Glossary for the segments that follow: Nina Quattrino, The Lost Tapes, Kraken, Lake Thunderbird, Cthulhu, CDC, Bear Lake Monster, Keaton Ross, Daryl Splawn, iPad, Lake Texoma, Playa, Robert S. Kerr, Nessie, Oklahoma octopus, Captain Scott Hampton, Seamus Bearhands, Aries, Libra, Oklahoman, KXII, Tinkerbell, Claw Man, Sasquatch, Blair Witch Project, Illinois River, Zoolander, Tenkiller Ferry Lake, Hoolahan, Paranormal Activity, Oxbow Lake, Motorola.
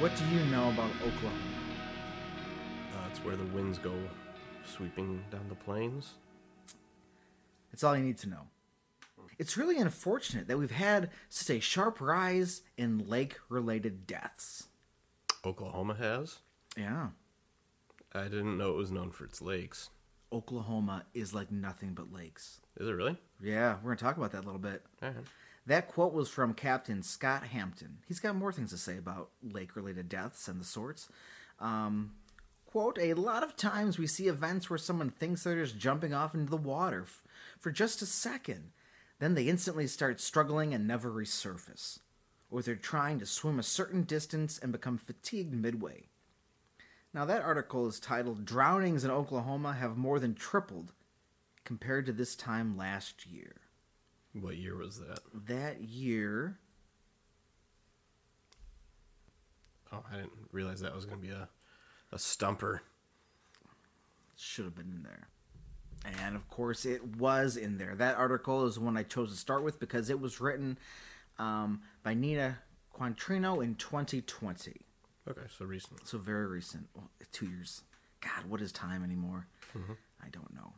What do you know about Oklahoma? It's where the winds go sweeping down the plains. That's all you need to know. It's really unfortunate that we've had such a sharp rise in lake-related deaths. Oklahoma has? Yeah. I didn't know it was known for its lakes. Oklahoma is like nothing but lakes. Is it really? Yeah, we're going to talk about that a little bit. All right. That quote was from Captain Scott Hampton. He's got more things to say about lake-related deaths and the sorts. Quote, a lot of times we see events where someone thinks they're just jumping off into the water for just a second. Then they instantly start struggling and never resurface. Or they're trying to swim a certain distance and become fatigued midway. Now that article is titled, Drownings in Oklahoma Have More Than Tripled Compared to This Time Last Year. What year was that? That year... Oh, I didn't realize that was going to be a stumper. Should have been in there. And, of course, it was in there. That article is the one I chose to start with because it was written by Nina Quattrino in 2020. Okay, so recent. So very recent. Well, 2 years. God, what is time anymore? Mm-hmm. I don't know.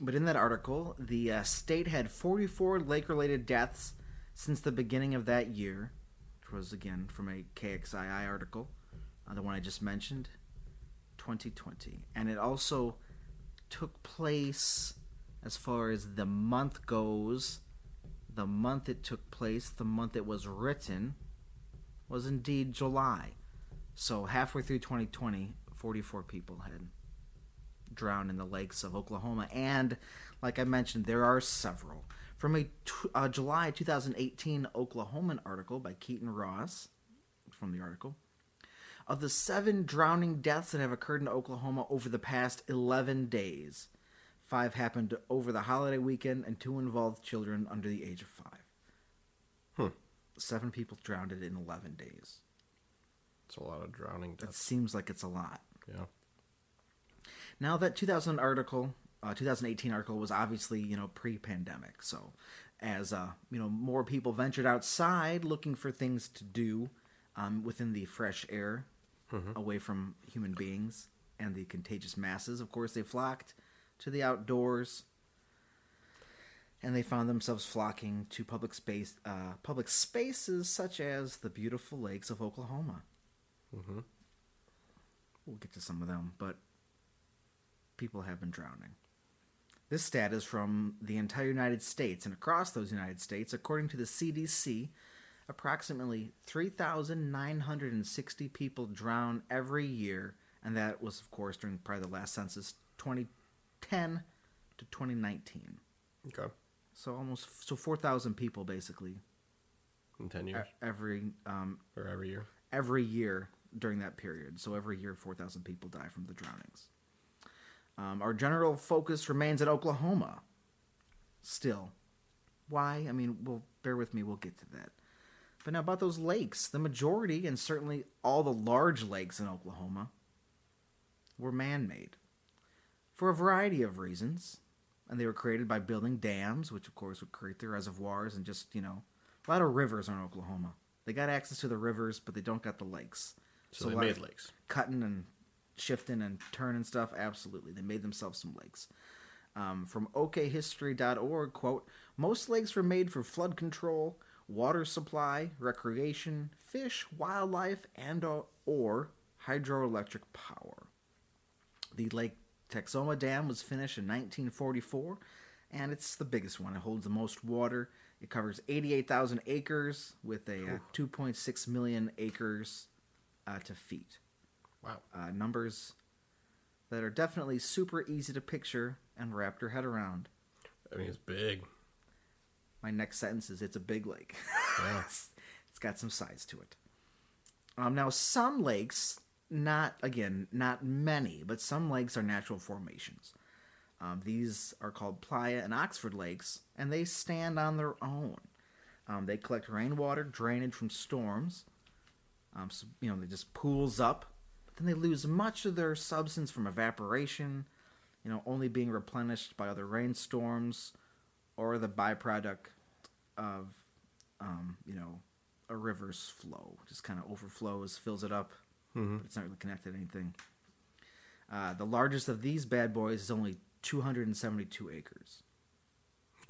But in that article, the state had 44 lake-related deaths since the beginning of that year, which was, again, from a KXII article, the one I just mentioned, 2020. And it also took place, as far as the month goes, the month it took place, the month it was written, was indeed July. So halfway through 2020, 44 people had drowned in the lakes of Oklahoma, and like I mentioned, there are several. From a July 2018 Oklahoman article by Keaton Ross, from the article, of the 7 drowning deaths that have occurred in Oklahoma over the past 11 days, 5 happened over the holiday weekend, and 2 involved children under the age of 5. 7 people drowned in 11 days. It's a lot of drowning deaths. That seems like it's a lot. Yeah. Now that 2018 article was obviously, pre-pandemic. So as, more people ventured outside looking for things to do within the fresh air, away from human beings and the contagious masses, of course, they flocked to the outdoors. And they found themselves flocking to public spaces such as the beautiful lakes of Oklahoma. Mm-hmm. We'll get to some of them, but... people have been drowning. This stat is from the entire United States, and across those United States, according to the CDC, approximately 3,960 people drown every year, and that was, of course, during probably the last census, 2010 to 2019. Okay. So 4,000 people, basically. In 10 years? Every year? Every year during that period. So every year, 4,000 people die from the drownings. Our general focus remains at Oklahoma. Still. Why? Bear with me. We'll get to that. But now about those lakes. The majority, and certainly all the large lakes in Oklahoma, were man-made. For a variety of reasons. And they were created by building dams, which of course would create their reservoirs and just, a lot of rivers are in Oklahoma. They got access to the rivers, but they don't got the lakes. So they made lakes. Cutting and... shifting and turning stuff, absolutely. They made themselves some lakes. From okhistory.org, quote, most lakes were made for flood control, water supply, recreation, fish, wildlife, and or hydroelectric power. The Lake Texoma Dam was finished in 1944 and it's the biggest one. It holds the most water. It covers 88,000 acres with a 2.6 million acres to feet. Wow. Numbers that are definitely super easy to picture and wrap your head around. I mean, it's big. My next sentence is, it's a big lake. Yeah. It's got some size to it. Now, some lakes, not many, but some lakes are natural formations. These are called Playa and Oxford lakes, and they stand on their own. They collect rainwater, drainage from storms. So, they just pools up. But then they lose much of their substance from evaporation, only being replenished by other rainstorms or the byproduct of, a river's flow. Just kind of overflows, fills it up. Mm-hmm. But it's not really connected to anything. The largest of these bad boys is only 272 acres.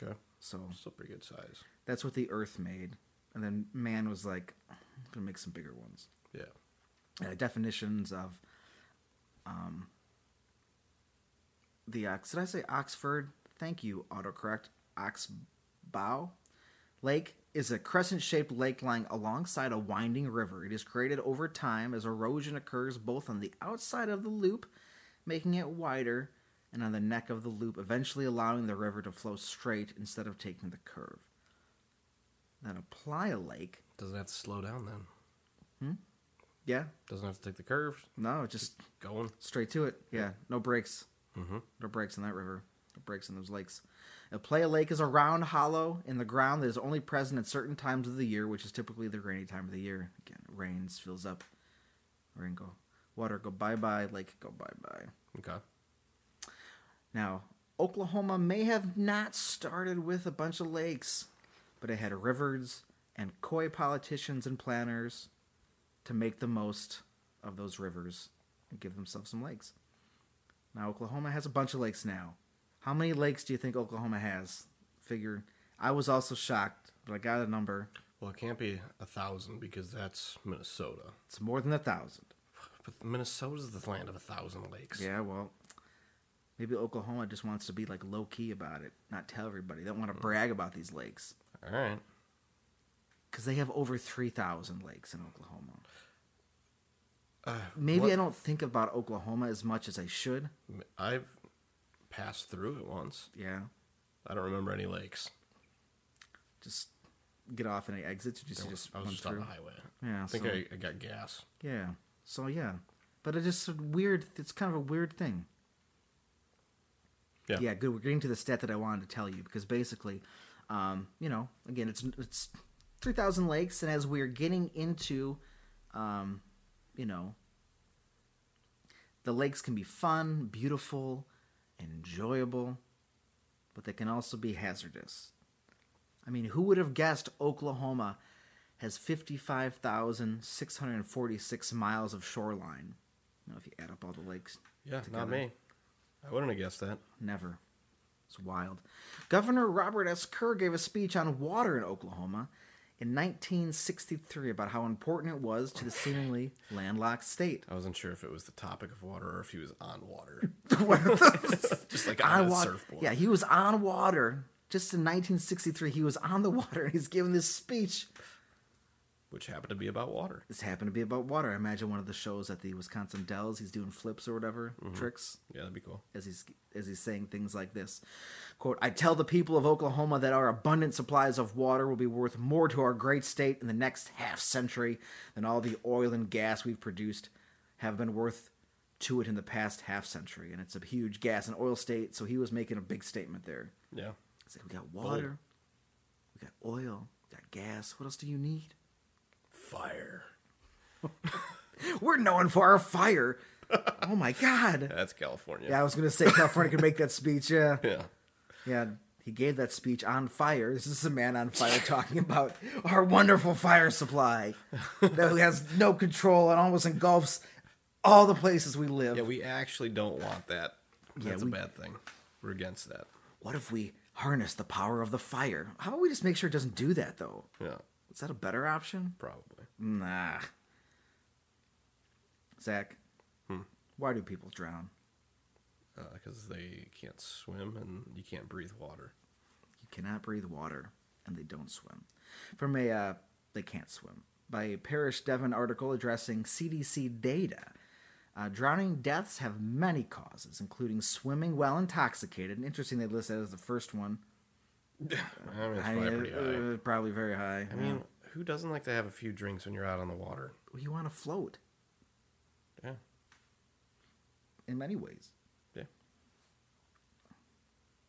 Okay. So still pretty good size. That's what the Earth made. And then man was like, I'm going to make some bigger ones. Yeah. Definitions of... did I say Oxford? Thank you, autocorrect. Oxbow Lake is a crescent-shaped lake lying alongside a winding river. It is created over time as erosion occurs both on the outside of the loop, making it wider, and on the neck of the loop, eventually allowing the river to flow straight instead of taking the curve. Then a playa lake... Doesn't have to slow down then. Hmm? Yeah. Doesn't have to take the curves. No, just going straight to it. Yeah, no breaks. Mm-hmm. No breaks in that river. No breaks in those lakes. A playa lake is a round hollow in the ground that is only present at certain times of the year, which is typically the rainy time of the year. Again, it rains, fills up. Rain go, water go bye-bye, lake go bye-bye. Okay. Now, Oklahoma may have not started with a bunch of lakes, but it had rivers and coy politicians and planners to make the most of those rivers and give themselves some lakes. Now, Oklahoma has a bunch of lakes now. How many lakes do you think Oklahoma has? Figure. I was also shocked, but I got a number. Well, it can't be 1,000 because that's Minnesota. It's more than 1,000. But Minnesota's the land of 1,000 lakes. Yeah, well, maybe Oklahoma just wants to be like low-key about it, not tell everybody. They don't want to brag about these lakes. All right. Because they have over 3,000 lakes in Oklahoma. Maybe I don't think about Oklahoma as much as I should. I've passed through it once. Yeah. I don't remember any lakes. Just get off any exits? Or I was just on the highway. Yeah. I think I got gas. Yeah. So, yeah. But it's just weird. It's kind of a weird thing. Yeah. Yeah, good. We're getting to the stat that I wanted to tell you because basically, again, it's 3,000 lakes, and as we're getting into, the lakes can be fun, beautiful, enjoyable, but they can also be hazardous. I mean, who would have guessed Oklahoma has 55,646 miles of shoreline? If you add up all the lakes. Yeah, together. Not me. I wouldn't have guessed that. Never. It's wild. Governor Robert S. Kerr gave a speech on water in Oklahoma in 1963 about how important it was to the seemingly landlocked state. I wasn't sure if it was the topic of water or if he was on water. Just like on a surfboard. Yeah, he was on water. Just in 1963, he was on the water and he's giving this speech. Which happened to be about water. I imagine one of the shows at the Wisconsin Dells. He's doing flips or whatever, tricks. Yeah, that'd be cool. As he's saying things like this. Quote, I tell the people of Oklahoma that our abundant supplies of water will be worth more to our great state in the next half century than all the oil and gas we've produced have been worth to it in the past half century. And it's a huge gas and oil state, so he was making a big statement there. Yeah. He's like, we got water, we got oil, we got gas. What else do you need? Fire. We're known for our fire. Oh my God. That's California. Yeah, I was going to say California could make that speech. Yeah. Yeah. He gave that speech on fire. This is a man on fire talking about our wonderful fire supply that has no control and almost engulfs all the places we live. Yeah, we actually don't want that. That's a bad thing. We're against that. What if we harness the power of the fire? How about we just make sure it doesn't do that, though? Yeah. Is that a better option? Probably. Nah. Zach, why do people drown? because they can't swim and you can't breathe water. You cannot breathe water, and they don't swim. From a they can't swim. By a Parish Devon article addressing CDC data, drowning deaths have many causes, including swimming while intoxicated. And interesting they list that as the first one. I mean, it's probably pretty high. Probably very high. I mean, who doesn't like to have a few drinks when you're out on the water? Well, you want to float. Yeah. In many ways. Yeah.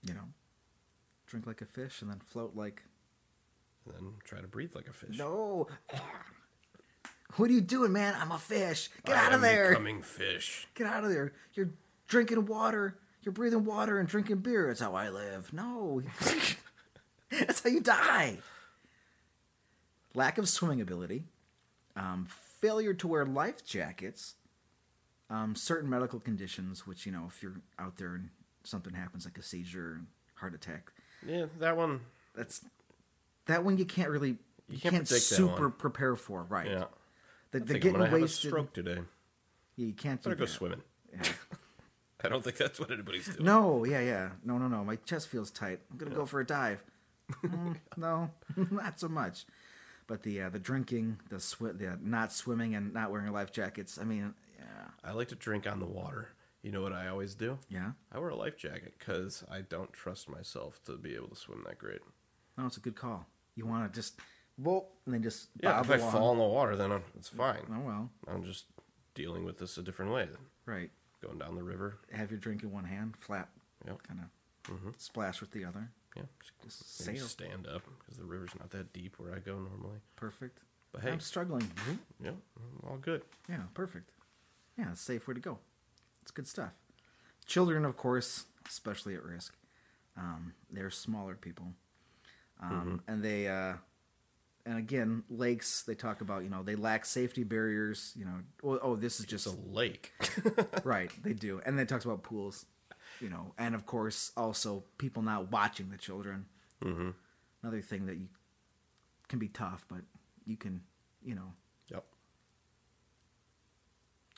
You know, drink like a fish and then float like... And then try to breathe like a fish. No. What are you doing, man? I'm a fish. Get out of there. I'm becoming fish. Get out of there. You're drinking water. You're breathing water and drinking beer. That's how I live. No. That's how you die. Lack of swimming ability. Failure to wear life jackets. Certain medical conditions, which, you know, if you're out there and something happens, like a seizure, heart attack. Yeah, that one. That one you can't really, you can't super prepare for, right? Yeah. I think getting I'm gonna wasted. Have a stroke today. Yeah, you can't. Better go swimming. Yeah. I don't think that's what anybody's doing. No, yeah, no. My chest feels tight. I'm gonna go for a dive. No, not so much. But the drinking, the not swimming, and not wearing life jackets. I mean, yeah. I like to drink on the water. You know what I always do? Yeah. I wear a life jacket because I don't trust myself to be able to swim that great. No, it's a good call. You want to just, whoa, and then just bob along. If I fall in the water, then it's fine. Oh, well. I'm just dealing with this a different way. Right. Going down the river. Have your drink in one hand, flap, kind of splash with the other. Yeah. Just sail. Stand up, because the river's not that deep where I go normally. Perfect. But hey. I'm struggling. Yeah, all good. Yeah, perfect. Yeah, it's a safe way to go. It's good stuff. Children, of course, especially at risk. They're smaller people. And they, and again, lakes, they talk about, you know, they lack safety barriers, you know, this is just a lake. Right. They do. And then it talks about pools, you know, and of course also people not watching the children. Mm-hmm. Another thing that can be tough, but you can, you know,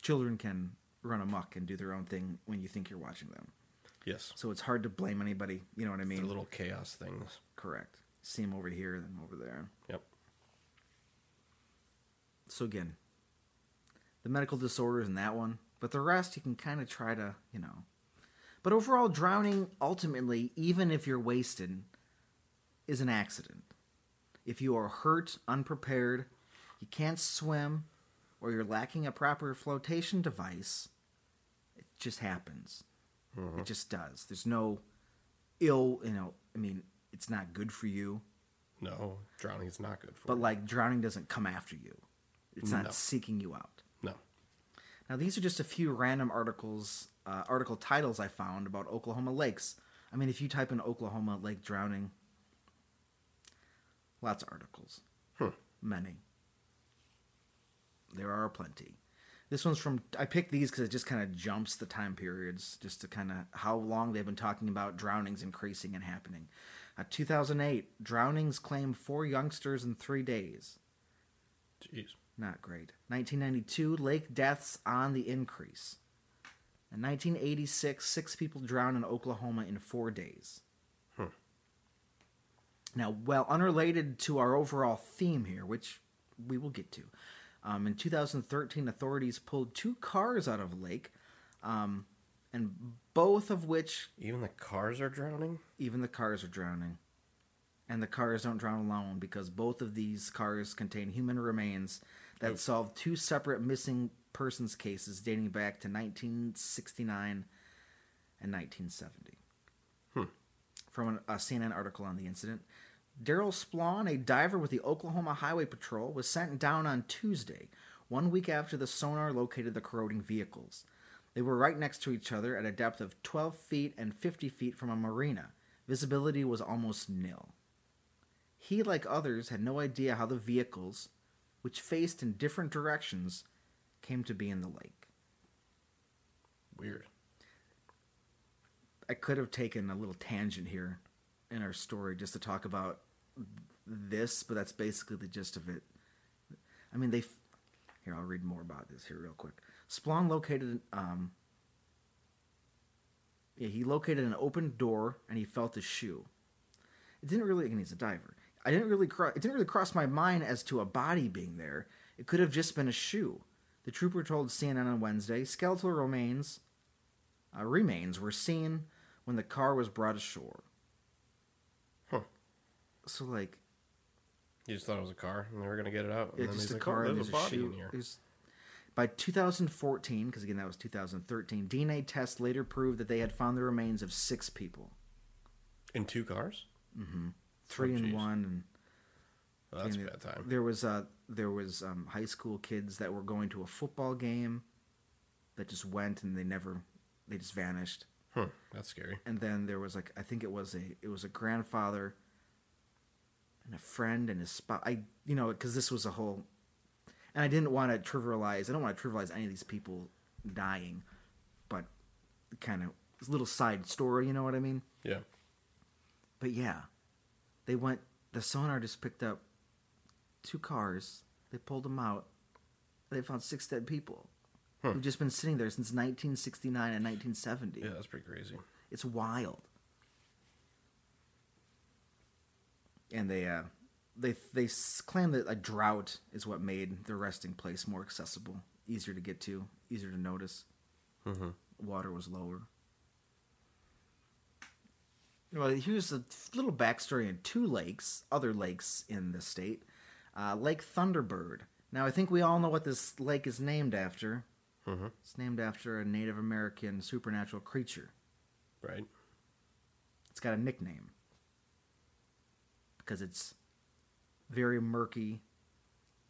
children can run amok and do their own thing when you think you're watching them. Yes. So it's hard to blame anybody. You know what I mean? They're little chaos things. Correct. See them over here, then over there. Yep. So again, the medical disorders in that one, but the rest you can kind of try to, you know. But overall, drowning ultimately, even if you're wasted, is an accident. If you are hurt, unprepared, you can't swim, or you're lacking a proper flotation device, it just happens. It just does. There's no ill, you know, I mean, it's not good for you. No, drowning is not good for you. But, like, drowning doesn't come after you. It's not seeking you out. No. Now, these are just a few random article titles I found about Oklahoma lakes. I mean, if you type in Oklahoma lake drowning, lots of articles. Many. There are plenty. This one's from, I picked these because it just kind of jumps the time periods, just to kind of how long they've been talking about drownings increasing and happening. 2008, drownings claimed 4 youngsters in 3 days. Jeez. Not great. 1992, lake deaths on the increase. In 1986, 6 people drowned in Oklahoma in 4 days. Now, well, unrelated to our overall theme here, which we will get to, in 2013, authorities pulled 2 cars out of a lake, and both of which... Even the cars are drowning? Even the cars are drowning. And the cars don't drown alone, because both of these cars contain human remains that solved 2 separate missing persons cases dating back to 1969 and 1970. From a CNN article on the incident... Daryl Splawn, a diver with the Oklahoma Highway Patrol, was sent down on Tuesday, 1 week after the sonar located the corroding vehicles. They were right next to each other at a depth of 12 feet and 50 feet from a marina. Visibility was almost nil. He, like others, had no idea how the vehicles, which faced in different directions, came to be in the lake. Weird. I could have taken a little tangent here in our story just to talk about this, but that's basically the gist of it. I mean, here, I'll read more about this here real quick. Splawn located He located an open door and he felt his shoe. It didn't really, and he's a diver. It didn't really cross my mind as to a body being there. It could have just been a shoe. The trooper told CNN on Wednesday skeletal remains were seen when the car was brought ashore. Huh. So, like... You just thought it was a car, and they were going to get it out. It's just a car, and there's a shoe. By 2014, because again, that was 2013, DNA tests later proved that they had found the remains of 6 people. In 2 cars? Mm-hmm. 3 in one. And, well, that's a bad time. There was high school kids that were going to a football game that just went, and they just vanished. Huh, that's scary. And then there was I think it was a grandfather and a friend and his spouse. Because this was a whole, and I don't want to trivialize any of these people dying, but kind of this little side story. You know what I mean? Yeah. But yeah, they went. The sonar just picked up 2 cars. They pulled them out. They found 6 dead people. Huh. Who've just been sitting there since 1969 and 1970. Yeah, that's pretty crazy. It's wild. And they claim that a drought is what made their resting place more accessible, easier to get to, easier to notice. Mm-hmm. Water was lower. Well, here's a little backstory on 2 lakes, other lakes in the state. Lake Thunderbird. Now, I think we all know what this lake is named after. Mm-hmm. It's named after a Native American supernatural creature. Right. It's got a nickname. Because it's very murky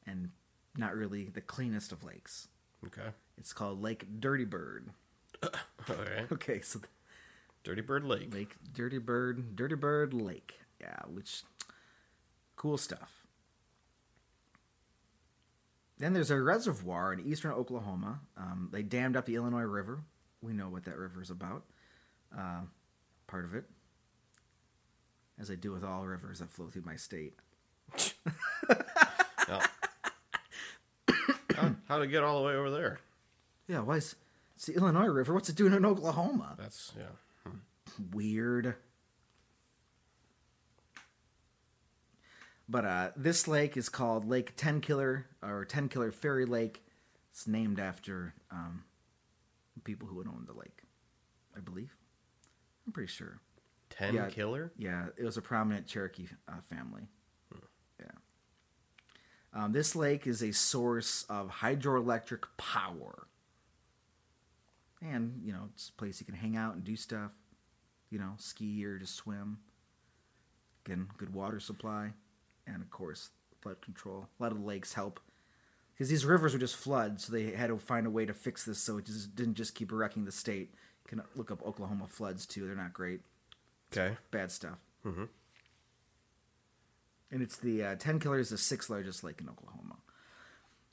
and not really the cleanest of lakes. Okay. It's called Lake Dirty Bird. Alright. Okay, so... Dirty Bird Lake. Dirty Bird Lake. Yeah, which... Cool stuff. Then there's a reservoir in eastern Oklahoma. They dammed up the Illinois River. We know what that river is about. Part of it. As I do with all rivers that flow through my state. Oh. How'd it get all the way over there? Yeah, why is... It's the Illinois River. What's it doing in Oklahoma? That's, yeah. Weird. But this lake is called Lake Tenkiller or Tenkiller Ferry Lake. It's named after people who had owned the lake, I believe. I'm pretty sure. Tenkiller? Yeah, it was a prominent Cherokee family. Hmm. Yeah. This lake is a source of hydroelectric power. And, it's a place you can hang out and do stuff. Ski or just swim. Again, good water supply. And, of course, flood control. A lot of the lakes help. Because these rivers would just flood, so they had to find a way to fix this so it just didn't just keep wrecking the state. You can look up Oklahoma floods, too. They're not great. Okay. It's bad stuff. Mm-hmm. And it's the Tenkiller is the 6th largest lake in Oklahoma.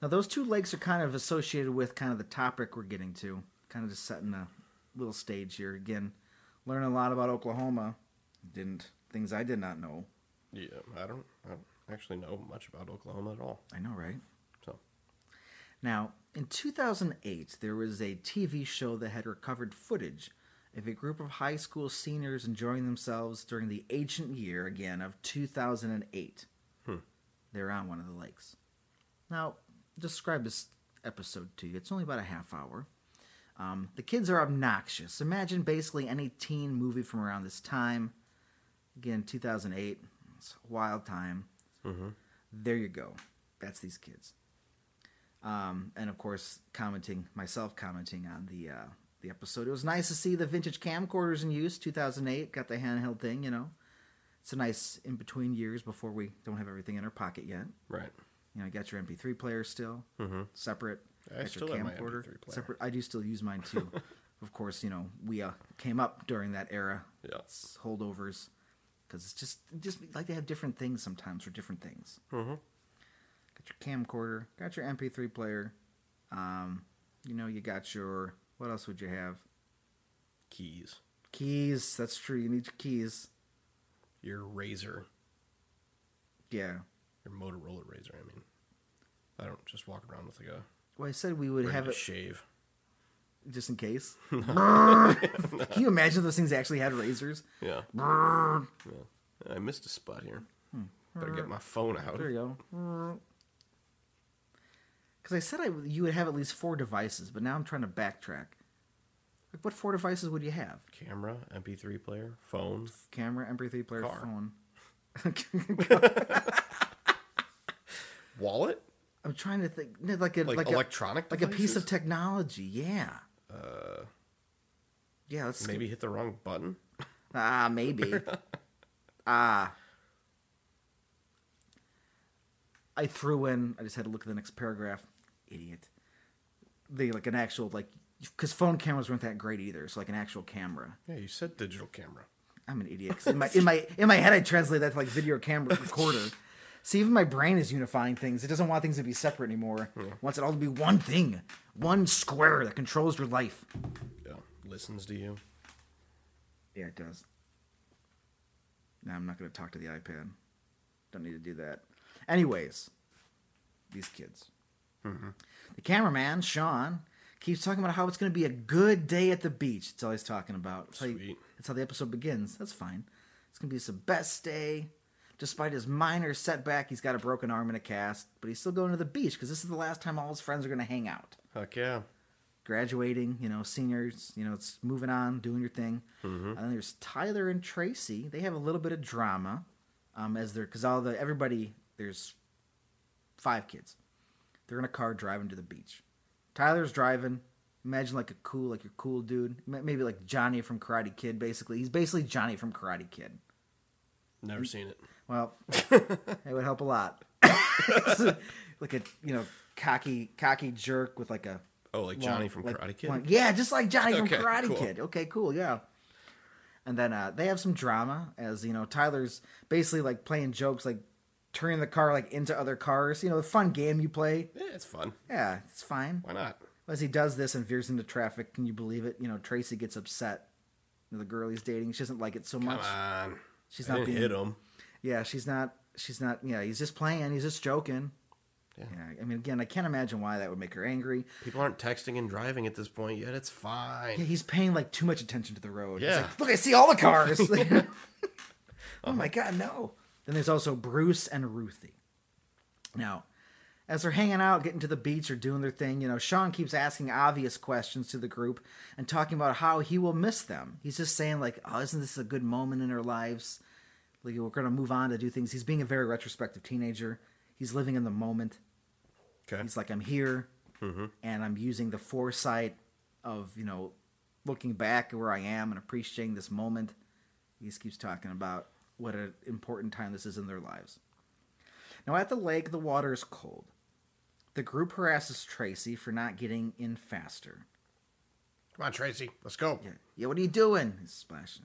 Now, those 2 lakes are kind of associated with kind of the topic we're getting to. Kind of just setting a little stage here. Again, learning a lot about Oklahoma. Things I did not know. Yeah, I don't actually know much about Oklahoma at all. I know, right? So, now, in 2008, there was a TV show that had recovered footage of a group of high school seniors enjoying themselves during the ancient year, again, of 2008. Hmm. They're on one of the lakes. Now, describe this episode to you. It's only about a half hour. The kids are obnoxious. Imagine basically any teen movie from around this time. Again, 2008. It's a wild time. Mm-hmm. There you go. That's these kids. And, of course, myself commenting on the episode. It was nice to see the vintage camcorders in use, 2008. Got the handheld thing, It's a nice in-between years before we don't have everything in our pocket yet. Right. You got your MP3 player still, mm-hmm. separate. I still have my MP3 player. I do still use mine too. Of course, we came up during that era. Yeah. It's holdovers because it's just like they have different things sometimes for different things. Mm-hmm. Got your camcorder, got your MP3 player. You got your what else would you have? Keys. Keys. That's true. You need your keys. Your razor. Yeah. Your Motorola razor. I don't just walk around with like a. Well, I said we would have a shave. just in case. Can you imagine those things actually had razors? Yeah. I missed a spot here. Better get my phone out. There you go. Because I said you would have at least 4 devices, but now I'm trying to backtrack. Like, what 4 devices would you have? Camera, MP3 player, phone. Camera, MP3 player, car. Phone. Wallet? I'm trying to think. Like electronic devices? Like a piece of technology, yeah. Yeah, let's maybe hit the wrong button? Maybe. I threw in, I just had to look at the next paragraph. Idiot. They, like, an actual, like, because phone cameras weren't that great either, so, like, an actual camera. Yeah, you said digital camera. I'm an idiot. In my head, I translate that to, like, video camera recorder. See, even my brain is unifying things. It doesn't want things to be separate anymore. Yeah. It wants it all to be one thing. One square that controls your life. Yeah, listens to you. Yeah, it does. Now I'm not going to talk to the iPad. Don't need to do that. Anyways, these kids. Mm-hmm. The cameraman, Sean, keeps talking about how it's going to be a good day at the beach. That's all he's talking about. That's that's how the episode begins. That's fine. It's going to be his best day. Despite his minor setback, he's got a broken arm and a cast, but he's still going to the beach because this is the last time all his friends are going to hang out. Heck yeah. Graduating, seniors, it's moving on, doing your thing. Mm-hmm. And then there's Tyler and Tracy. They have a little bit of drama because there's 5 kids. They're in a car driving to the beach. Tyler's driving. Imagine like your cool dude. Maybe like Johnny from Karate Kid, basically. He's basically Johnny from Karate Kid. Never seen it. Well, it would help a lot. Like a, cocky jerk with like a... Oh, like Johnny from Karate Kid? Yeah, just like Johnny from Karate Kid. Okay, cool, yeah. And then they have some drama as, Tyler's basically like playing jokes, like turning the car like into other cars. The fun game you play. Yeah, it's fun. Yeah, it's fine. Why not? As he does this and veers into traffic, can you believe it? Tracy gets upset. The girl he's dating, she doesn't like it so much. Come on. She's not hit him. Yeah, she's not. Yeah, he's just playing. He's just joking. Yeah. I mean, again, I can't imagine why that would make her angry. People aren't texting and driving at this point yet. It's fine. Yeah, he's paying like too much attention to the road. Yeah. He's like, look, I see all the cars. Oh my God, no. Then there's also Bruce and Ruthie. Now, as they're hanging out, getting to the beach or doing their thing, Sean keeps asking obvious questions to the group and talking about how he will miss them. He's just saying like, oh, isn't this a good moment in our lives? Like, we're going to move on to do things. He's being a very retrospective teenager. He's living in the moment. Okay. He's like, I'm here, and I'm using the foresight of, looking back at where I am and appreciating this moment. He just keeps talking about what an important time this is in their lives. Now, at the lake, the water is cold. The group harasses Tracy for not getting in faster. Come on, Tracy. Let's go. Yeah, what are you doing? He's splashing.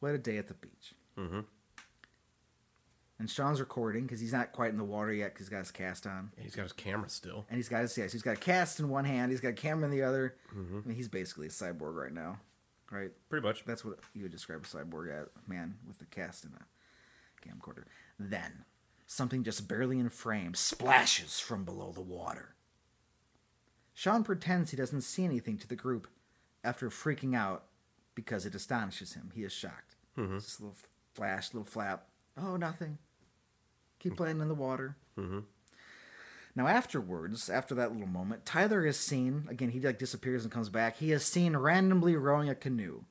What a day at the beach. Mm-hmm. And Sean's recording because he's not quite in the water yet because he's got his cast on. And he's got his camera still. And he's got a cast in one hand. He's got a camera in the other. Mm-hmm. I mean, he's basically a cyborg right now, right? Pretty much. That's what you would describe a cyborg as, man with the cast and a camcorder. Then, something just barely in frame splashes from below the water. Sean pretends he doesn't see anything to the group after freaking out because it astonishes him. He is shocked. Mm-hmm. Just a little flash, little flap. Oh, nothing. Keep playing in the water. Mm-hmm. Now, afterwards, after that little moment, Tyler is seen, again, he like disappears and comes back. He is seen randomly rowing a canoe.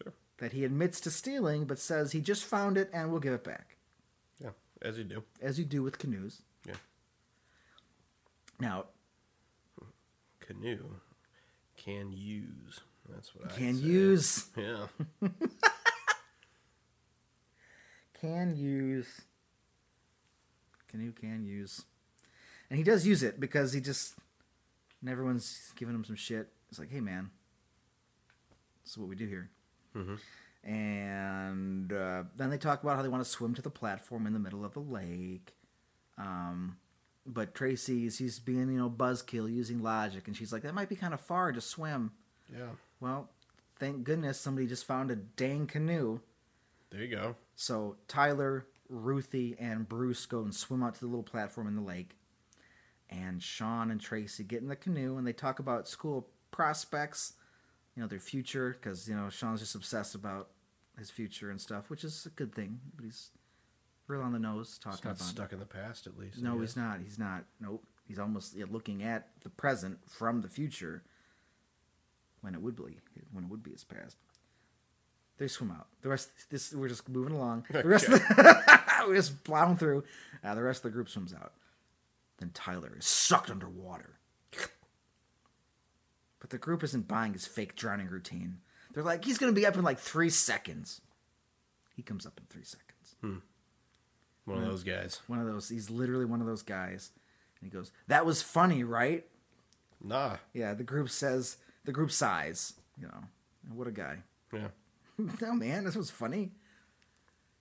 Sure. That he admits to stealing, but says he just found it and will give it back. Yeah, as you do. As you do with canoes. Yeah. Now. Canoe. Can use. That's what I can use. Yeah. Can use. Canoe can use. And he does use it because he just... And everyone's giving him some shit. It's like, hey, man. This is what we do here. Mm-hmm. And then they talk about how they want to swim to the platform in the middle of the lake. But Tracy's, he's being, buzzkill, using logic. And she's like, that might be kind of far to swim. Yeah. Well, thank goodness somebody just found a dang canoe. There you go. So Tyler, Ruthie, and Bruce go and swim out to the little platform in the lake. and Sean and Tracy get in the canoe, and they talk about school prospects, you know, their future, because, you know, Sean's just obsessed about his future and stuff, which is a good thing, but he's real on the nose talking about it. He's not stuck in the past, at least. No, he's not. He's not. Nope. He's almost looking at the present from the future when it would be his past. They swim out. The rest, we're just moving along. The rest of the, we're just plowing through. The rest of the group swims out. Then Tyler is sucked underwater. But the group isn't buying his fake drowning routine. They're like, he's going to be up in like 3 seconds. He comes up in 3 seconds. One of those guys. One of those. He's literally one of those guys. And he goes, that was funny, right? Nah. Yeah, the group sighs, you know. What a guy. Yeah. No, man, this was funny.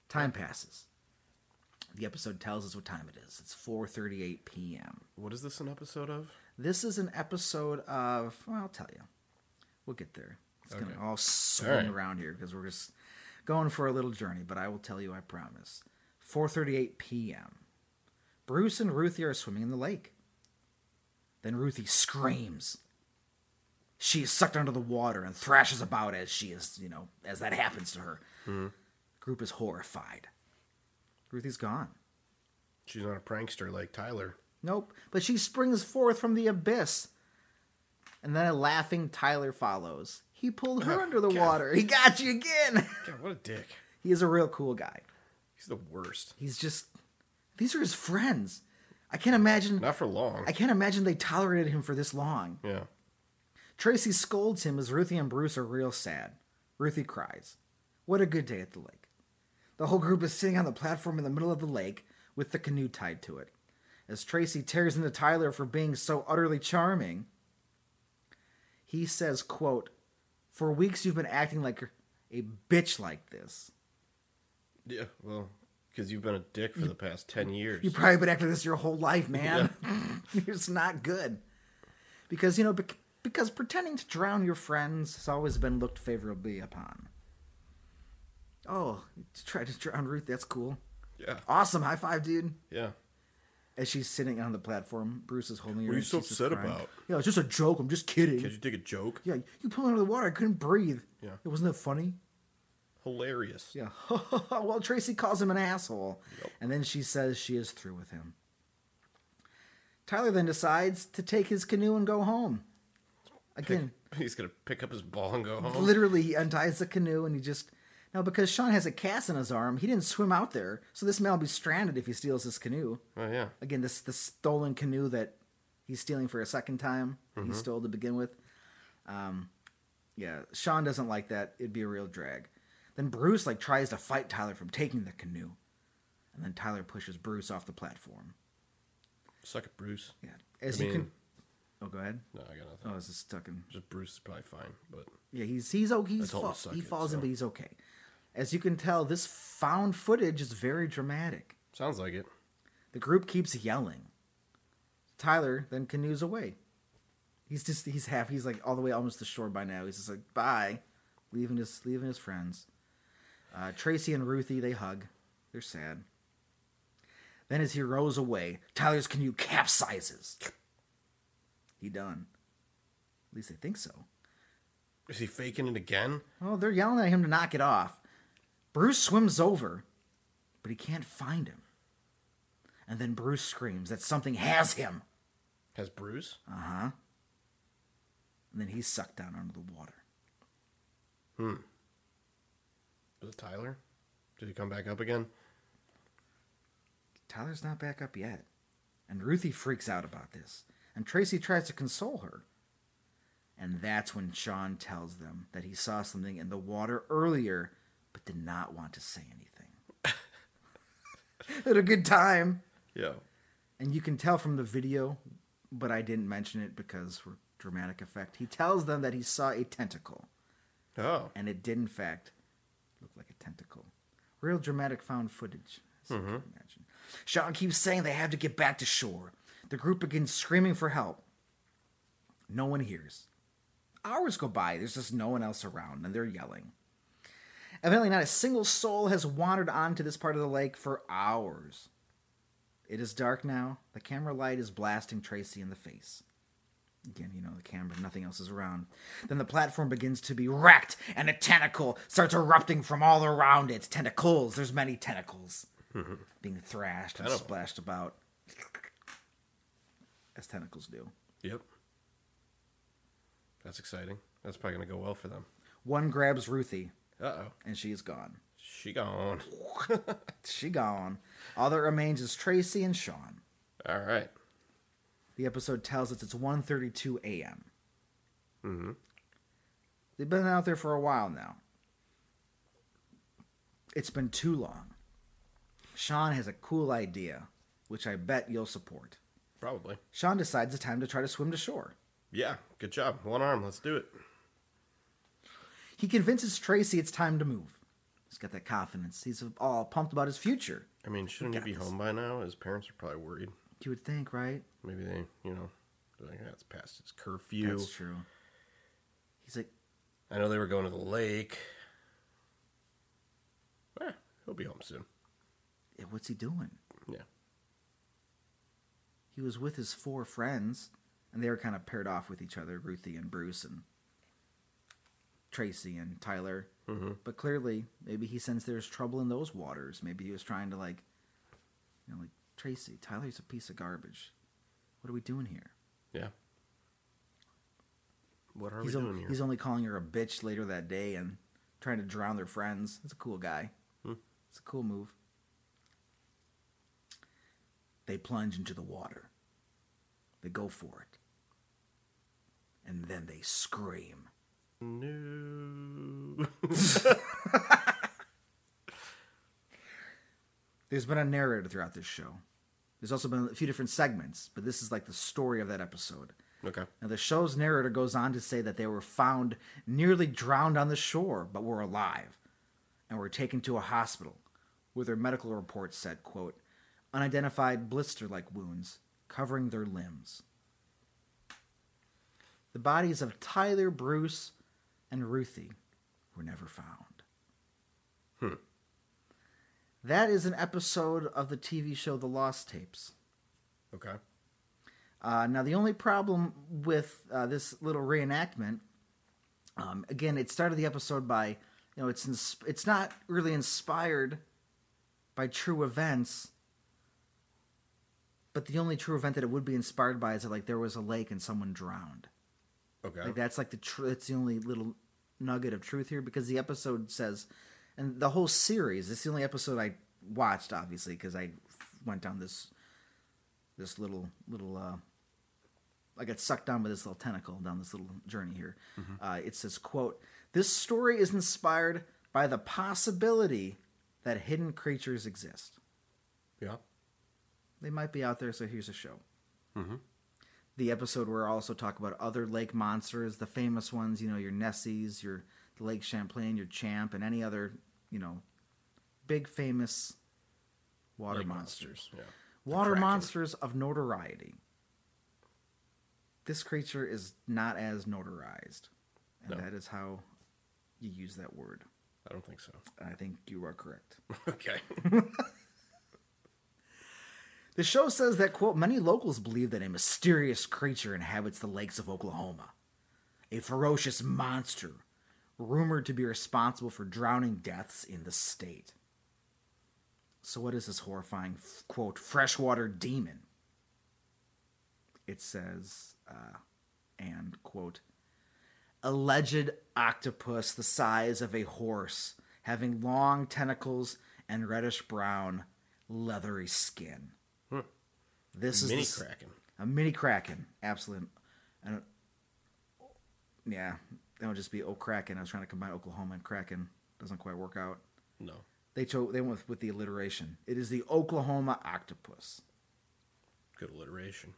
Time passes. The episode tells us what time it is. It's 4:38 p.m. What is this an episode of? This is an episode of, well, I'll tell you. We'll get there. It's going to all swing around here because we're just going for a little journey, but I will tell you, I promise. 4:38 p.m. Bruce and Ruthie are swimming in the lake. Then Ruthie screams. She is sucked under the water and thrashes about as she is, you know, as that happens to her. Mm-hmm. The group is horrified. Ruthie's gone. She's not a prankster like Tyler. Nope. But she springs forth from the abyss. And then a laughing Tyler follows. He pulled her under the water. He got you again. God, what a dick. He is a real cool guy. He's the worst. He's just... These are his friends. I can't imagine... Not for long. I can't imagine they tolerated him for this long. Yeah. Tracy scolds him as Ruthie and Bruce are real sad. Ruthie cries. What a good day at the lake. The whole group is sitting on the platform in the middle of the lake with the canoe tied to it. As Tracy tears into Tyler for being so utterly charming, he says, quote, for weeks you've been acting like a bitch like this. Yeah, well... Because you've been a dick for the past 10 years. You've probably been after this your whole life, man. Yeah. It's not good. Because, you know, because pretending to drown your friends has always been looked favorably upon. Oh, to try to drown Ruth, that's cool. Yeah. Awesome, high five, dude. Yeah. As she's sitting on the platform, Bruce is holding her. What are you so upset about? Yeah, it's just a joke. I'm just kidding. Can't you take a joke? Yeah, you pulled under the water. I couldn't breathe. Yeah. It wasn't that funny? Hilarious. Yeah. Well, Tracy calls him an asshole. Yep. And then she says she is through with him. Tyler then decides to take his canoe and go home. Again. He's going to pick up his ball and go home. Literally, he unties the canoe and he just... Now, because Sean has a cast in his arm, he didn't swim out there. So this man will be stranded if he steals his canoe. Oh, yeah. Again, the stolen canoe that he's stealing for a second time. Mm-hmm. He stole to begin with. Yeah, Sean doesn't like that. It'd be a real drag. Then Bruce, tries to fight Tyler from taking the canoe. And then Tyler pushes Bruce off the platform. Suck it, Bruce. Yeah. Oh, go ahead. No, I got nothing. Oh, it's just stuck in... Just Bruce is probably fine, but... Yeah, he falls in, but he's okay. As you can tell, this found footage is very dramatic. Sounds like it. The group keeps yelling. Tyler then canoes away. He's all the way almost to shore by now. He's just like, bye. Leaving his friends. Tracy and Ruthie, they hug. They're sad. Then as he rows away, Tyler's canoe capsizes. He done. At least they think so. Is he faking it again? Oh, they're yelling at him to knock it off. Bruce swims over, but he can't find him. And then Bruce screams that something has him. Has Bruce? Uh-huh. And then he's sucked down under the water. Was it Tyler? Did he come back up again? Tyler's not back up yet. And Ruthie freaks out about this. And Tracy tries to console her. And that's when Sean tells them that he saw something in the water earlier, but did not want to say anything. Had a good time. Yeah. And you can tell from the video, but I didn't mention it because for dramatic effect. He tells them that he saw a tentacle. Oh. And it did, in fact, look like a tentacle. Real dramatic found footage, as you can imagine. Sean keeps saying they have to get back to shore. The group begins screaming for help. No one hears. Hours go by. There's just no one else around, and they're yelling. Evidently, not a single soul has wandered onto this part of the lake for hours. It is dark now. The camera light is blasting Tracy in the face. Again, you know, the camera, nothing else is around. Then the platform begins to be wrecked, and a tentacle starts erupting from all around it. Tentacles, there's many tentacles being thrashed and splashed about. As tentacles do. Yep. That's exciting. That's probably going to go well for them. One grabs Ruthie. Uh-oh. And she's gone. She gone. She gone. All that remains is Tracy and Sean. All right. The episode tells us it's 1:32 a.m. Mm-hmm. They've been out there for a while now. It's been too long. Sean has a cool idea, which I bet you'll support. Probably. Sean decides it's time to try to swim to shore. Yeah, good job. One arm, let's do it. He convinces Tracy it's time to move. He's got that confidence. He's all pumped about his future. I mean, shouldn't he be home by now? His parents are probably worried. You would think, right? Maybe they, you know, they're like, that's past his curfew. That's true. He's like... I know they were going to the lake. Eh, he'll be home soon. Yeah, what's he doing? Yeah. He was with his four friends, and they were kind of paired off with each other, Ruthie and Bruce and Tracy and Tyler. Mm-hmm. But clearly, maybe he sensed there's trouble in those waters. Maybe he was trying to, like, you know, like, Tracy, Tyler's a piece of garbage. What are we doing here? Yeah. What are we doing here? He's only calling her a bitch later that day and trying to drown their friends. That's a cool guy. Hmm. It's a cool move. They plunge into the water. They go for it. And then they scream. No. There's been a narrator throughout this show. There's also been a few different segments, but this is like the story of that episode. Okay. Now, the show's narrator goes on to say that they were found nearly drowned on the shore, but were alive, and were taken to a hospital, where their medical report said, quote, unidentified blister-like wounds covering their limbs. The bodies of Tyler, Bruce, and Ruthie were never found. Hmm. That is an episode of the TV show The Lost Tapes. Okay. Now, the only problem with this little reenactment, again, it started the episode by, you know, it's not really inspired by true events, but the only true event that it would be inspired by is that, like, there was a lake and someone drowned. Okay. Like, that's, like, it's the only little nugget of truth here, because the episode says... And the whole series, it's the only episode I watched, obviously, because I went down this little I got sucked down by this little tentacle down this little journey here. Mm-hmm. It says, quote, this story is inspired by the possibility that hidden creatures exist. Yeah. They might be out there, so here's a show. Mm-hmm. The episode where I also talk about other lake monsters, the famous ones, you know, your Nessies, your Lake Champlain, your Champ, and any other, you know, big famous water monsters. Yeah. Water monsters of notoriety. This creature is not as notarized. And that is how you use that word. I don't think so. I think you are correct. Okay. The show says that, quote, many locals believe that a mysterious creature inhabits the lakes of Oklahoma. A ferocious monster rumored to be responsible for drowning deaths in the state. So what is this horrifying, quote, freshwater demon? It says, and, quote, alleged octopus the size of a horse, having long tentacles and reddish-brown, leathery skin. Hmm. This is... Mini Kraken. A mini Kraken, absolutely. And, yeah... That would just be Kraken. I was trying to combine Oklahoma and Kraken. Doesn't quite work out. No. They went with the alliteration. It is the Oklahoma octopus. Good alliteration.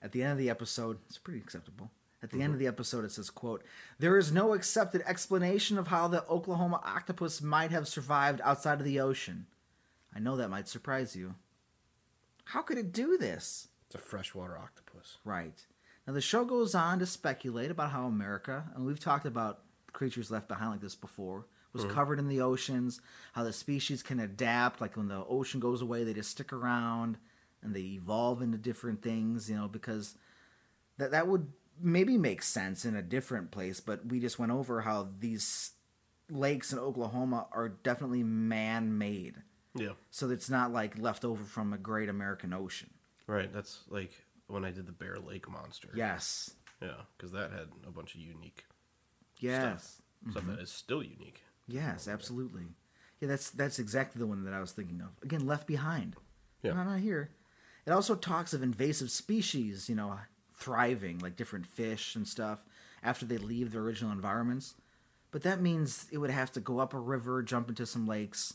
At the end of the episode, it's pretty acceptable. At the end of the episode, it says, quote, there is no accepted explanation of how the Oklahoma octopus might have survived outside of the ocean. I know that might surprise you. How could it do this? It's a freshwater octopus. Right. Now, the show goes on to speculate about how America, and we've talked about creatures left behind like this before, was covered in the oceans, how the species can adapt. Like when the ocean goes away, they just stick around and they evolve into different things, you know, because that would maybe make sense in a different place. But we just went over how these lakes in Oklahoma are definitely man-made. Yeah. So it's not like left over from a great American ocean. Right. That's like when I did the Bear Lake Monster. Yes. Yeah, because that had a bunch of unique stuff. Mm-hmm. Stuff that is still unique. Yes, absolutely. Yeah, that's exactly the one that I was thinking of. Again, Left Behind. Yeah. No, not here. It also talks of invasive species, you know, thriving, like different fish and stuff, after they leave their original environments. But that means it would have to go up a river, jump into some lakes.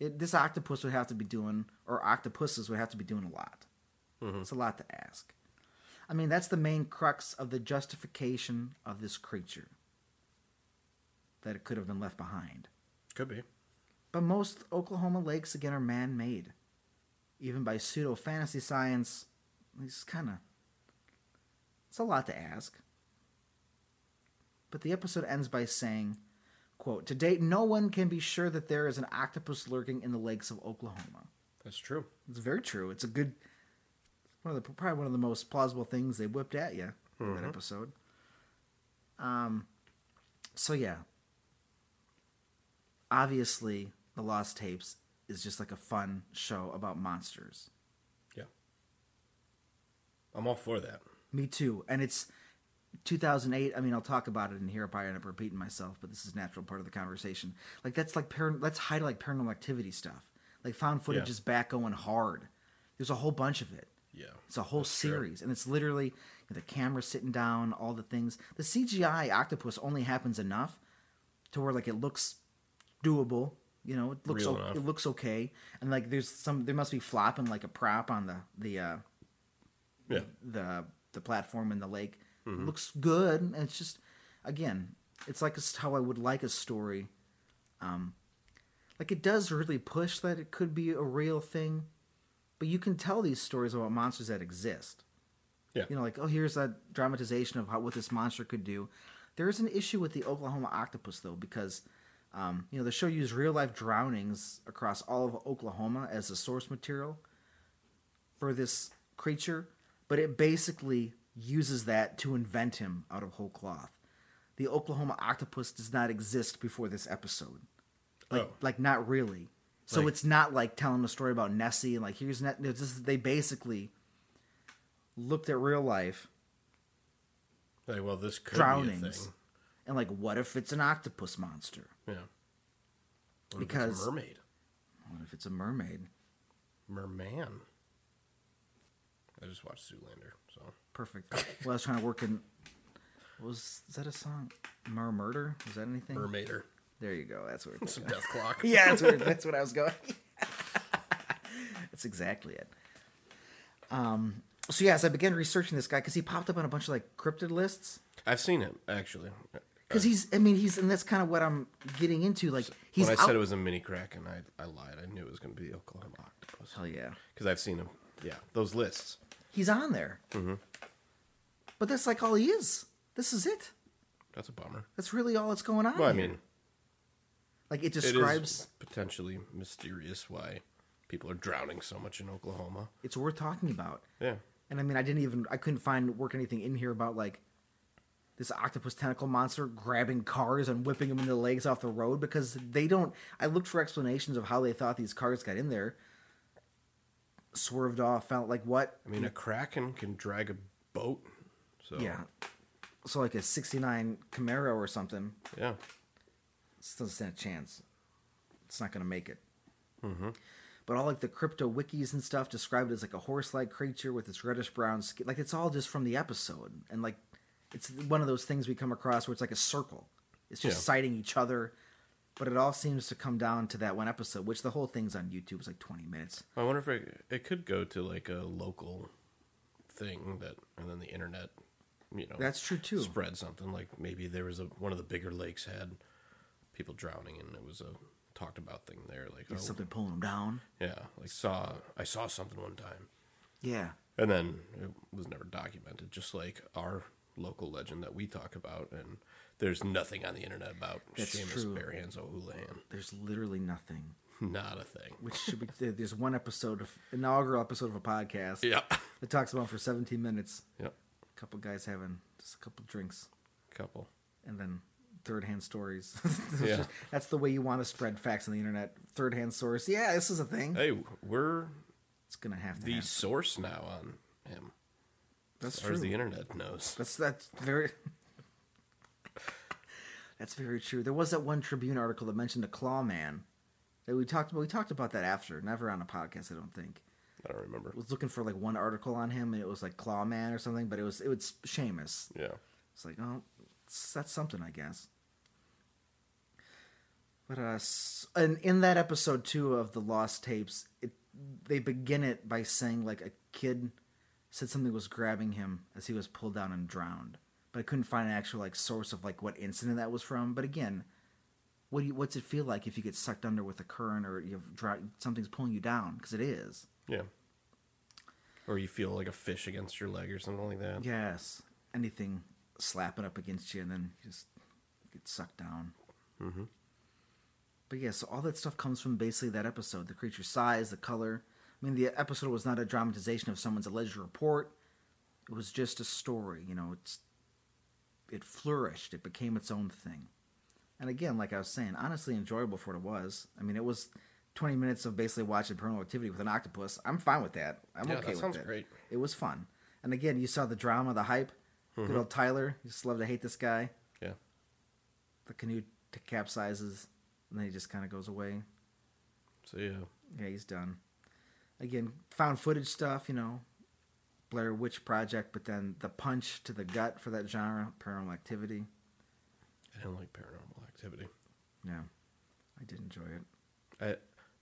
This octopus would have to be doing, or octopuses would have to be doing a lot. Mm-hmm. It's a lot to ask. I mean, that's the main crux of the justification of this creature. That it could have been left behind. Could be. But most Oklahoma lakes, again, are man-made. Even by pseudo-fantasy science, it's kind of... It's a lot to ask. But the episode ends by saying, quote, "To date, no one can be sure that there is an octopus lurking in the lakes of Oklahoma." That's true. It's very true. It's a good... probably one of the most plausible things they whipped at you in that episode. So yeah, obviously The Lost Tapes is just like a fun show about monsters. Yeah, I'm all for that. Me too. And it's 2008. I mean, I'll talk about it in here. I probably end up repeating myself, but this is a natural part of the conversation. Like that's high like Paranormal Activity stuff. Like found footage is back going hard. There's a whole bunch of it. Yeah, it's a whole series, and it's literally, you know, the camera sitting down, all the things. The CGI octopus only happens enough to where like it looks doable, you know, it looks it looks okay, and like there must be flopping like a prop on the platform in the lake. Mm-hmm. It looks good, and it's just again, it's like how I would like a story. Like it does really push that it could be a real thing. But you can tell these stories about monsters that exist. Yeah. You know, like, oh, here's a dramatization of what this monster could do. There is an issue with the Oklahoma octopus, though, because, you know, the show used real-life drownings across all of Oklahoma as the source material for this creature. But it basically uses that to invent him out of whole cloth. The Oklahoma octopus does not exist before this episode. Like not really. So it's not like telling a story about Nessie and like here's they basically looked at real life. Like, well, this could be a thing. And like, what if it's an octopus monster? Yeah. What if it's a mermaid? What if it's a mermaid? Merman. I just watched Zoolander, so perfect. Well, I was trying to work in. Is that a song? Murder? Was that anything? Mermaider. There you go. That's where it's some death clock. Yeah, that's what I was going. That's exactly it. So yeah, as I began researching this guy, because he popped up on a bunch of like cryptid lists. I've seen him actually. Because and that's kind of what I'm getting into. Like he's. When I said it was a mini Kraken, I lied. I knew it was going to be the Oklahoma octopus. Hell yeah. Because I've seen him. Yeah, those lists. He's on there. Mm-hmm. But that's like all he is. This is it. That's a bummer. That's really all that's going on. Well, I mean. Like it describes... It is potentially mysterious why people are drowning so much in Oklahoma. It's worth talking about. Yeah. And I mean, I couldn't work anything in here about like this octopus tentacle monster grabbing cars and whipping them in the legs off the road because they don't... I looked for explanations of how they thought these cars got in there. Swerved off, found like what? I mean, a Kraken can drag a boat. So yeah. So like a 69 Camaro or something. Yeah. It doesn't stand a chance. It's not going to make it. Mm-hmm. But all like the crypto wikis and stuff described it as like a horse-like creature with its reddish-brown skin. Like it's all just from the episode. And like it's one of those things we come across where it's like a circle. It's just citing each other. But it all seems to come down to that one episode, which the whole thing's on YouTube. It's like 20 minutes. I wonder if it could go to like a local thing that, and then the internet, you know. That's true too. Spread something. Like maybe there was one of the bigger lakes had... people drowning, and it was a talked about thing there, like something pulling them down. Yeah, like I saw something one time. Yeah, and then it was never documented. Just like our local legend that we talk about, and there's nothing on the internet about Seamus Bearhands or Hoolahan. There's literally nothing. Not a thing. Which should be, there's one episode, inaugural episode of a podcast. Yeah. That talks about it for 17 minutes. Yep. A couple guys having just a couple drinks. Couple. And then third-hand stories. Yeah. Just, that's the way you want to spread facts on the internet. Third-hand source. Yeah, this is a thing. Hey, we're... It's going to have to be the happen. Source now on him. That's true. As the internet knows. That's very... That's very true. There was that one Tribune article that mentioned a Claw Man. That we talked about. We talked about that after. Never on a podcast, I don't think. I don't remember. I was looking for like one article on him, and it was like Claw Man or something, but it was Seamus. Yeah. It's like, oh, that's something, I guess. But and in that episode too of The Lost Tapes, they begin it by saying like a kid said something was grabbing him as he was pulled down and drowned, but I couldn't find an actual like source of like what incident that was from. But again. What's it feel like if you get sucked under with a current or something's pulling you down? Because it is. Yeah. Or you feel like a fish against your leg or something like that. Yes. Anything slapping up against you and then you just get sucked down. Mm-hmm. But yeah, so all that stuff comes from basically that episode. The creature's size, the color. I mean, the episode was not a dramatization of someone's alleged report. It was just a story. You know, it flourished. It became its own thing. And again, like I was saying, honestly enjoyable for what it was. I mean, it was 20 minutes of basically watching Paranormal Activity with an octopus. I'm fine with that. I'm okay with it. That sounds great. It was fun. And again, you saw the drama, the hype. Mm-hmm. Good old Tyler. You just love to hate this guy. Yeah. The canoe capsizes, and then he just kind of goes away. So, yeah. Yeah, he's done. Again, found footage stuff, you know, Blair Witch Project, but then the punch to the gut for that genre, Paranormal Activity. I didn't like Paranormal Activity. Yeah, I did enjoy it.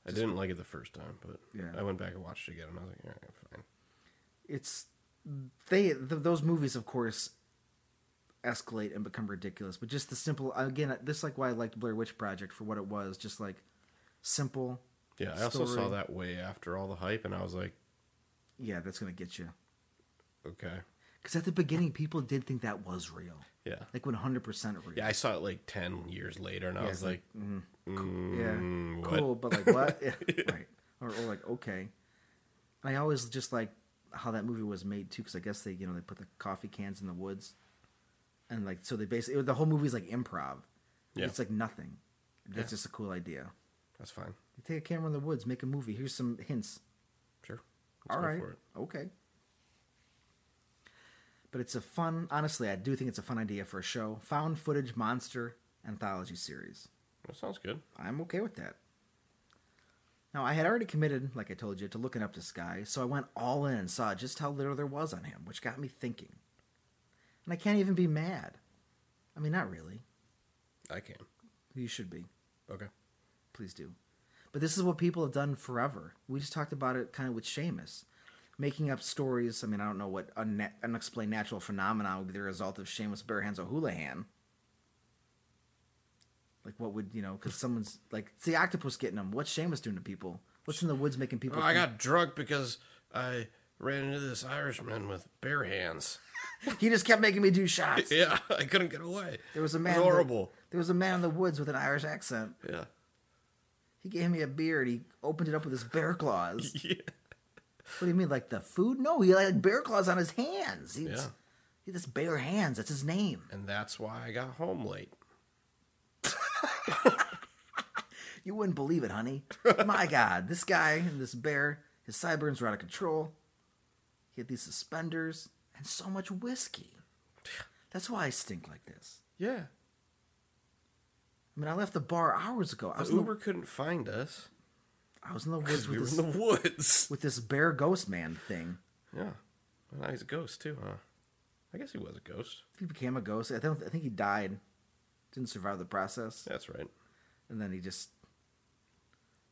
I didn't like it the first time, but yeah. I went back and watched it again, and I was like, all right, fine. It's those movies, of course, escalate and become ridiculous. But just the simple again, this is like why I liked Blair Witch Project for what it was, just like simple. Yeah, I also saw that way after all the hype, and I was like, yeah, that's gonna get you. Okay. Because at the beginning, people did think that was real. Yeah. Like 100% real. Yeah, I saw it like 10 years later, and I was like cool, yeah, cool, but like, what? Yeah, yeah. Right. Or like, okay. I always just like how that movie was made, too, because I guess they put the coffee cans in the woods. And like, so they basically, the whole movie's like improv. Yeah. It's like nothing. That's just a cool idea. That's fine. You take a camera in the woods, make a movie. Here's some hints. Sure. All right. Okay. But it's a fun... Honestly, I do think it's a fun idea for a show. Found footage monster anthology series. That sounds good. I'm okay with that. Now, I had already committed, like I told you, to looking up this guy, so I went all in and saw just how little there was on him, which got me thinking. And I can't even be mad. I mean, not really. I can. You should be. Okay. Please do. But this is what people have done forever. We just talked about it kind of with Seamus. Making up stories. I mean, I don't know what unexplained natural phenomenon would be the result of Seamus Bearhands or Hoolahan. Like, what would, because someone's like, it's the octopus getting them. What's Seamus doing to people? What's in the woods making people? I got drunk because I ran into this Irishman with bare hands. He just kept making me do shots. Yeah, I couldn't get away. There was a man. It was horrible. There was a man in the woods with an Irish accent. Yeah. He gave me a beer and he opened it up with his bear claws. Yeah. What do you mean, like the food? No, he had bear claws on his hands. He just bare hands. That's his name. And that's why I got home late. You wouldn't believe it, honey. My God, this guy and this bear, his sideburns were out of control. He had these suspenders and so much whiskey. That's why I stink like this. Yeah. I mean, I left the bar hours ago. Uber couldn't find us. I was in the woods with this bear ghost man thing. Yeah. Well, now he's a ghost, too, huh? I guess he was a ghost. He became a ghost. I think he died. Didn't survive the process. That's right. And then he just...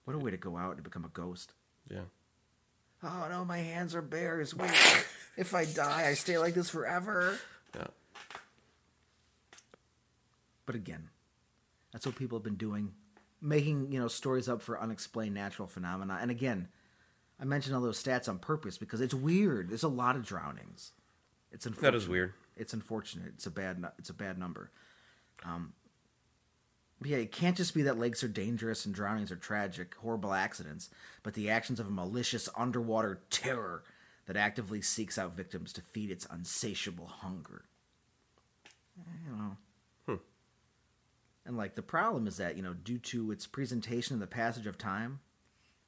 What a way to go out and become a ghost. Yeah. Oh, no, my hands are bears. Wait, if I die, I stay like this forever. Yeah. But again, that's what people have been doing. Making, stories up for unexplained natural phenomena. And again, I mentioned all those stats on purpose because it's weird. There's a lot of drownings. It's unfortunate. That is weird. It's unfortunate. It's a bad number. Yeah, it can't just be that lakes are dangerous and drownings are tragic, horrible accidents, but the actions of a malicious underwater terror that actively seeks out victims to feed its unsatiable hunger. I don't know. And, like, the problem is that, you know, due to its presentation and the passage of time,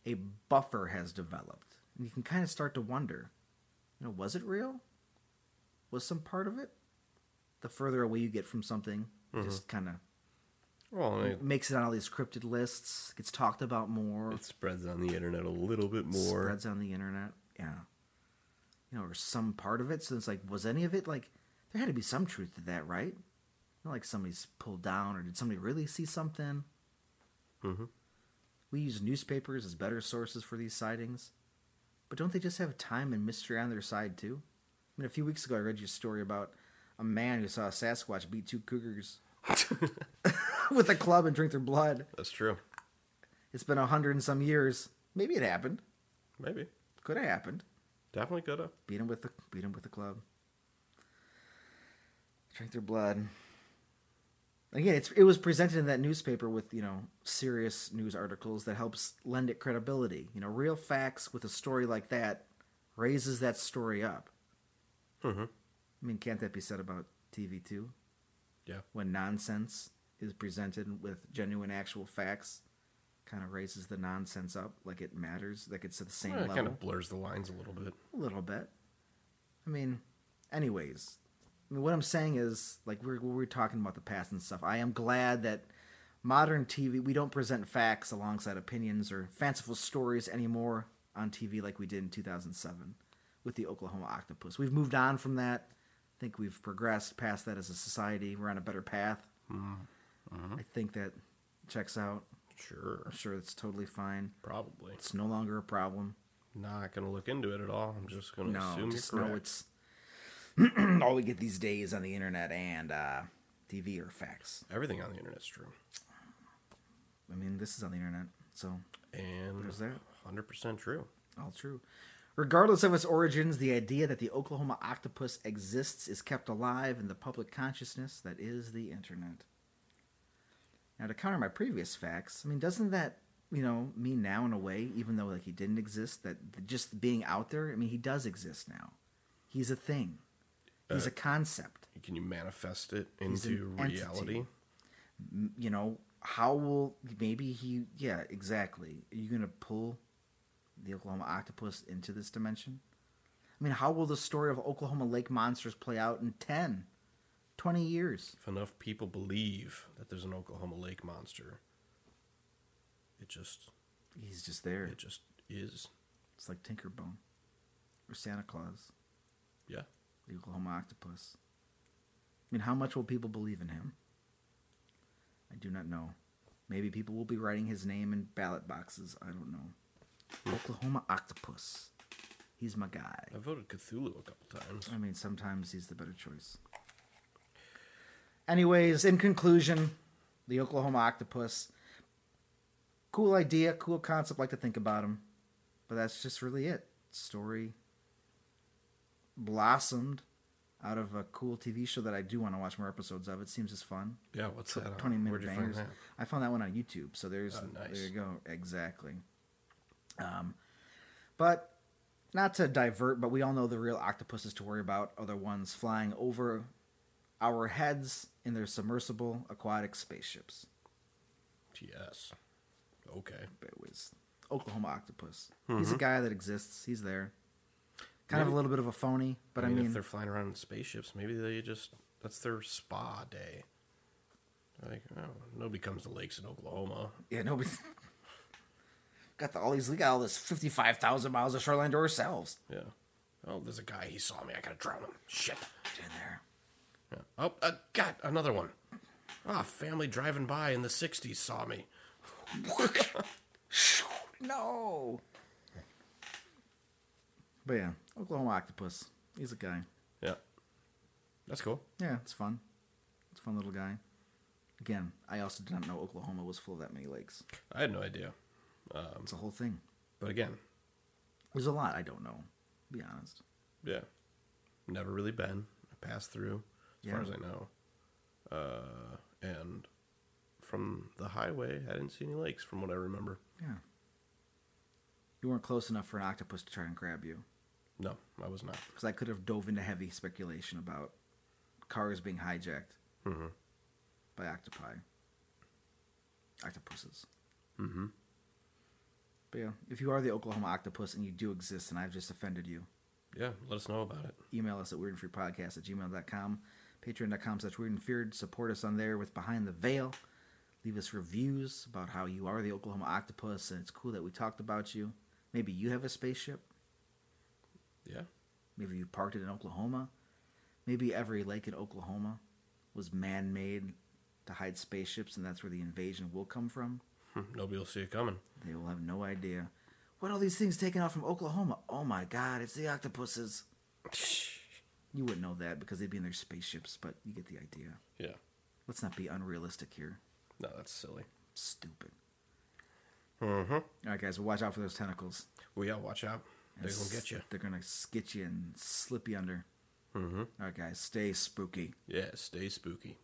a buffer has developed. And you can kind of start to wonder, you know, was it real? Was some part of it? The further away you get from something, it just kind of... Well, it makes it on all these cryptid lists, gets talked about more. It spreads on the internet a little bit more. Spreads on the internet, yeah. You know, or some part of it. So it's like, was any of it, like, there had to be some truth to that, right? Not like somebody's pulled down, or did somebody really see something? Mm-hmm. We use newspapers as better sources for these sightings. But don't they just have time and mystery on their side, too? I mean, a few weeks ago I read you a story about a man who saw a Sasquatch beat two cougars with a club and drink their blood. That's true. It's been 100 and some years. Maybe it happened. Maybe. Could have happened. Definitely could have. Beat him with a club. Drink their blood. Again, it was presented in that newspaper with, you know, serious news articles that helps lend it credibility. You know, real facts with a story like that raises that story up. Mm-hmm. I mean, can't that be said about TV too? Yeah. When nonsense is presented with genuine actual facts, kind of raises the nonsense up, like it matters, like it's at the same level. It kind of blurs the lines a little bit. A little bit. I mean, anyways, what I'm saying is, like, we're talking about the past and stuff. I am glad that modern TV, we don't present facts alongside opinions or fanciful stories anymore on TV like we did in 2007 with the Oklahoma octopus. We've moved on from that. I think we've progressed past that as a society. We're on a better path. Mm-hmm. I think that checks out. Sure. I'm sure it's totally fine. Probably. It's no longer a problem. Not going to look into it at all. I'm just going to assume you're correct. No, it's... all we get these days on the internet and TV are facts. Everything on the internet's true. I mean, this is on the internet, so and there's that. 100% true. All true. Regardless of its origins, the idea that the Oklahoma octopus exists is kept alive in the public consciousness that is the internet. Now, to counter my previous facts, I mean, doesn't that, you know, mean now in a way, even though like he didn't exist, that just being out there, I mean, he does exist now. He's a thing. He's a concept. Can you manifest it into reality? You know, how will... Maybe he... Yeah, exactly. Are you going to pull the Oklahoma octopus into this dimension? I mean, how will the story of Oklahoma Lake monsters play out in 10, 20 years? If enough people believe that there's an Oklahoma Lake monster, it just... He's just there. It just is. It's like Tinkerbell or Santa Claus. Yeah. The Oklahoma octopus. I mean, how much will people believe in him? I do not know. Maybe people will be writing his name in ballot boxes. I don't know. Oklahoma octopus. He's my guy. I voted Cthulhu a couple times. I mean, sometimes he's the better choice. Anyways, in conclusion, the Oklahoma octopus. Cool idea, cool concept, like to think about him. But that's just really it. Story blossomed out of a cool TV show that I do want to watch more episodes of. It seems as fun. Yeah, what's that? 20-minute bangers. I found that one on YouTube. So there's nice. There you go. Exactly. But not to divert, but we all know the real octopuses to worry about are the ones flying over our heads in their submersible aquatic spaceships. Yes. Okay. But it was Oklahoma octopus. Mm-hmm. He's a guy that exists. He's there. Kind of a little bit of a phony, but I mean... If they're flying around in spaceships, maybe they just... That's their spa day. Like, oh, nobody comes to lakes in Oklahoma. Yeah, nobody... we got all this 55,000 miles of shoreline to ourselves. Yeah. Oh, there's a guy. He saw me. I gotta drown him. Shit. Get in there. Yeah. Oh, God, another one. Ah, family driving by in the 60s saw me. No! But yeah, Oklahoma octopus. He's a guy. Yeah. That's cool. Yeah, it's fun. It's a fun little guy. Again, I also did not know Oklahoma was full of that many lakes. I had no idea. It's a whole thing. But again. There's a lot I don't know, to be honest. Yeah. Never really been. I pass through, as far as I know. And from the highway, I didn't see any lakes, from what I remember. Yeah. You weren't close enough for an octopus to try and grab you. No, I was not. Because I could have dove into heavy speculation about cars being hijacked by octopi. Octopuses. Mm-hmm. But yeah, if you are the Oklahoma octopus and you do exist and I've just offended you. Yeah, let us know about it. Email us at weirdandfearedpodcast@gmail.com. Patreon.com/weirdandfeared. Support us on there with Behind the Veil. Leave us reviews about how you are the Oklahoma octopus and it's cool that we talked about you. Maybe you have a spaceship. Yeah. Maybe you parked it in Oklahoma. Maybe every lake in Oklahoma was man-made to hide spaceships, and that's where the invasion will come from. Nobody will see it coming. They will have no idea. What are all these things taken out from Oklahoma? Oh my God, it's the octopuses. You wouldn't know that because they'd be in their spaceships, but you get the idea. Yeah. Let's not be unrealistic here. No, that's silly. Stupid. Mm-hmm. All right, guys, well, watch out for those tentacles. Well, yeah, watch out. They're going to get you. They're going to get you and slip you under. Mm-hmm. All right, guys, stay spooky. Yeah, stay spooky.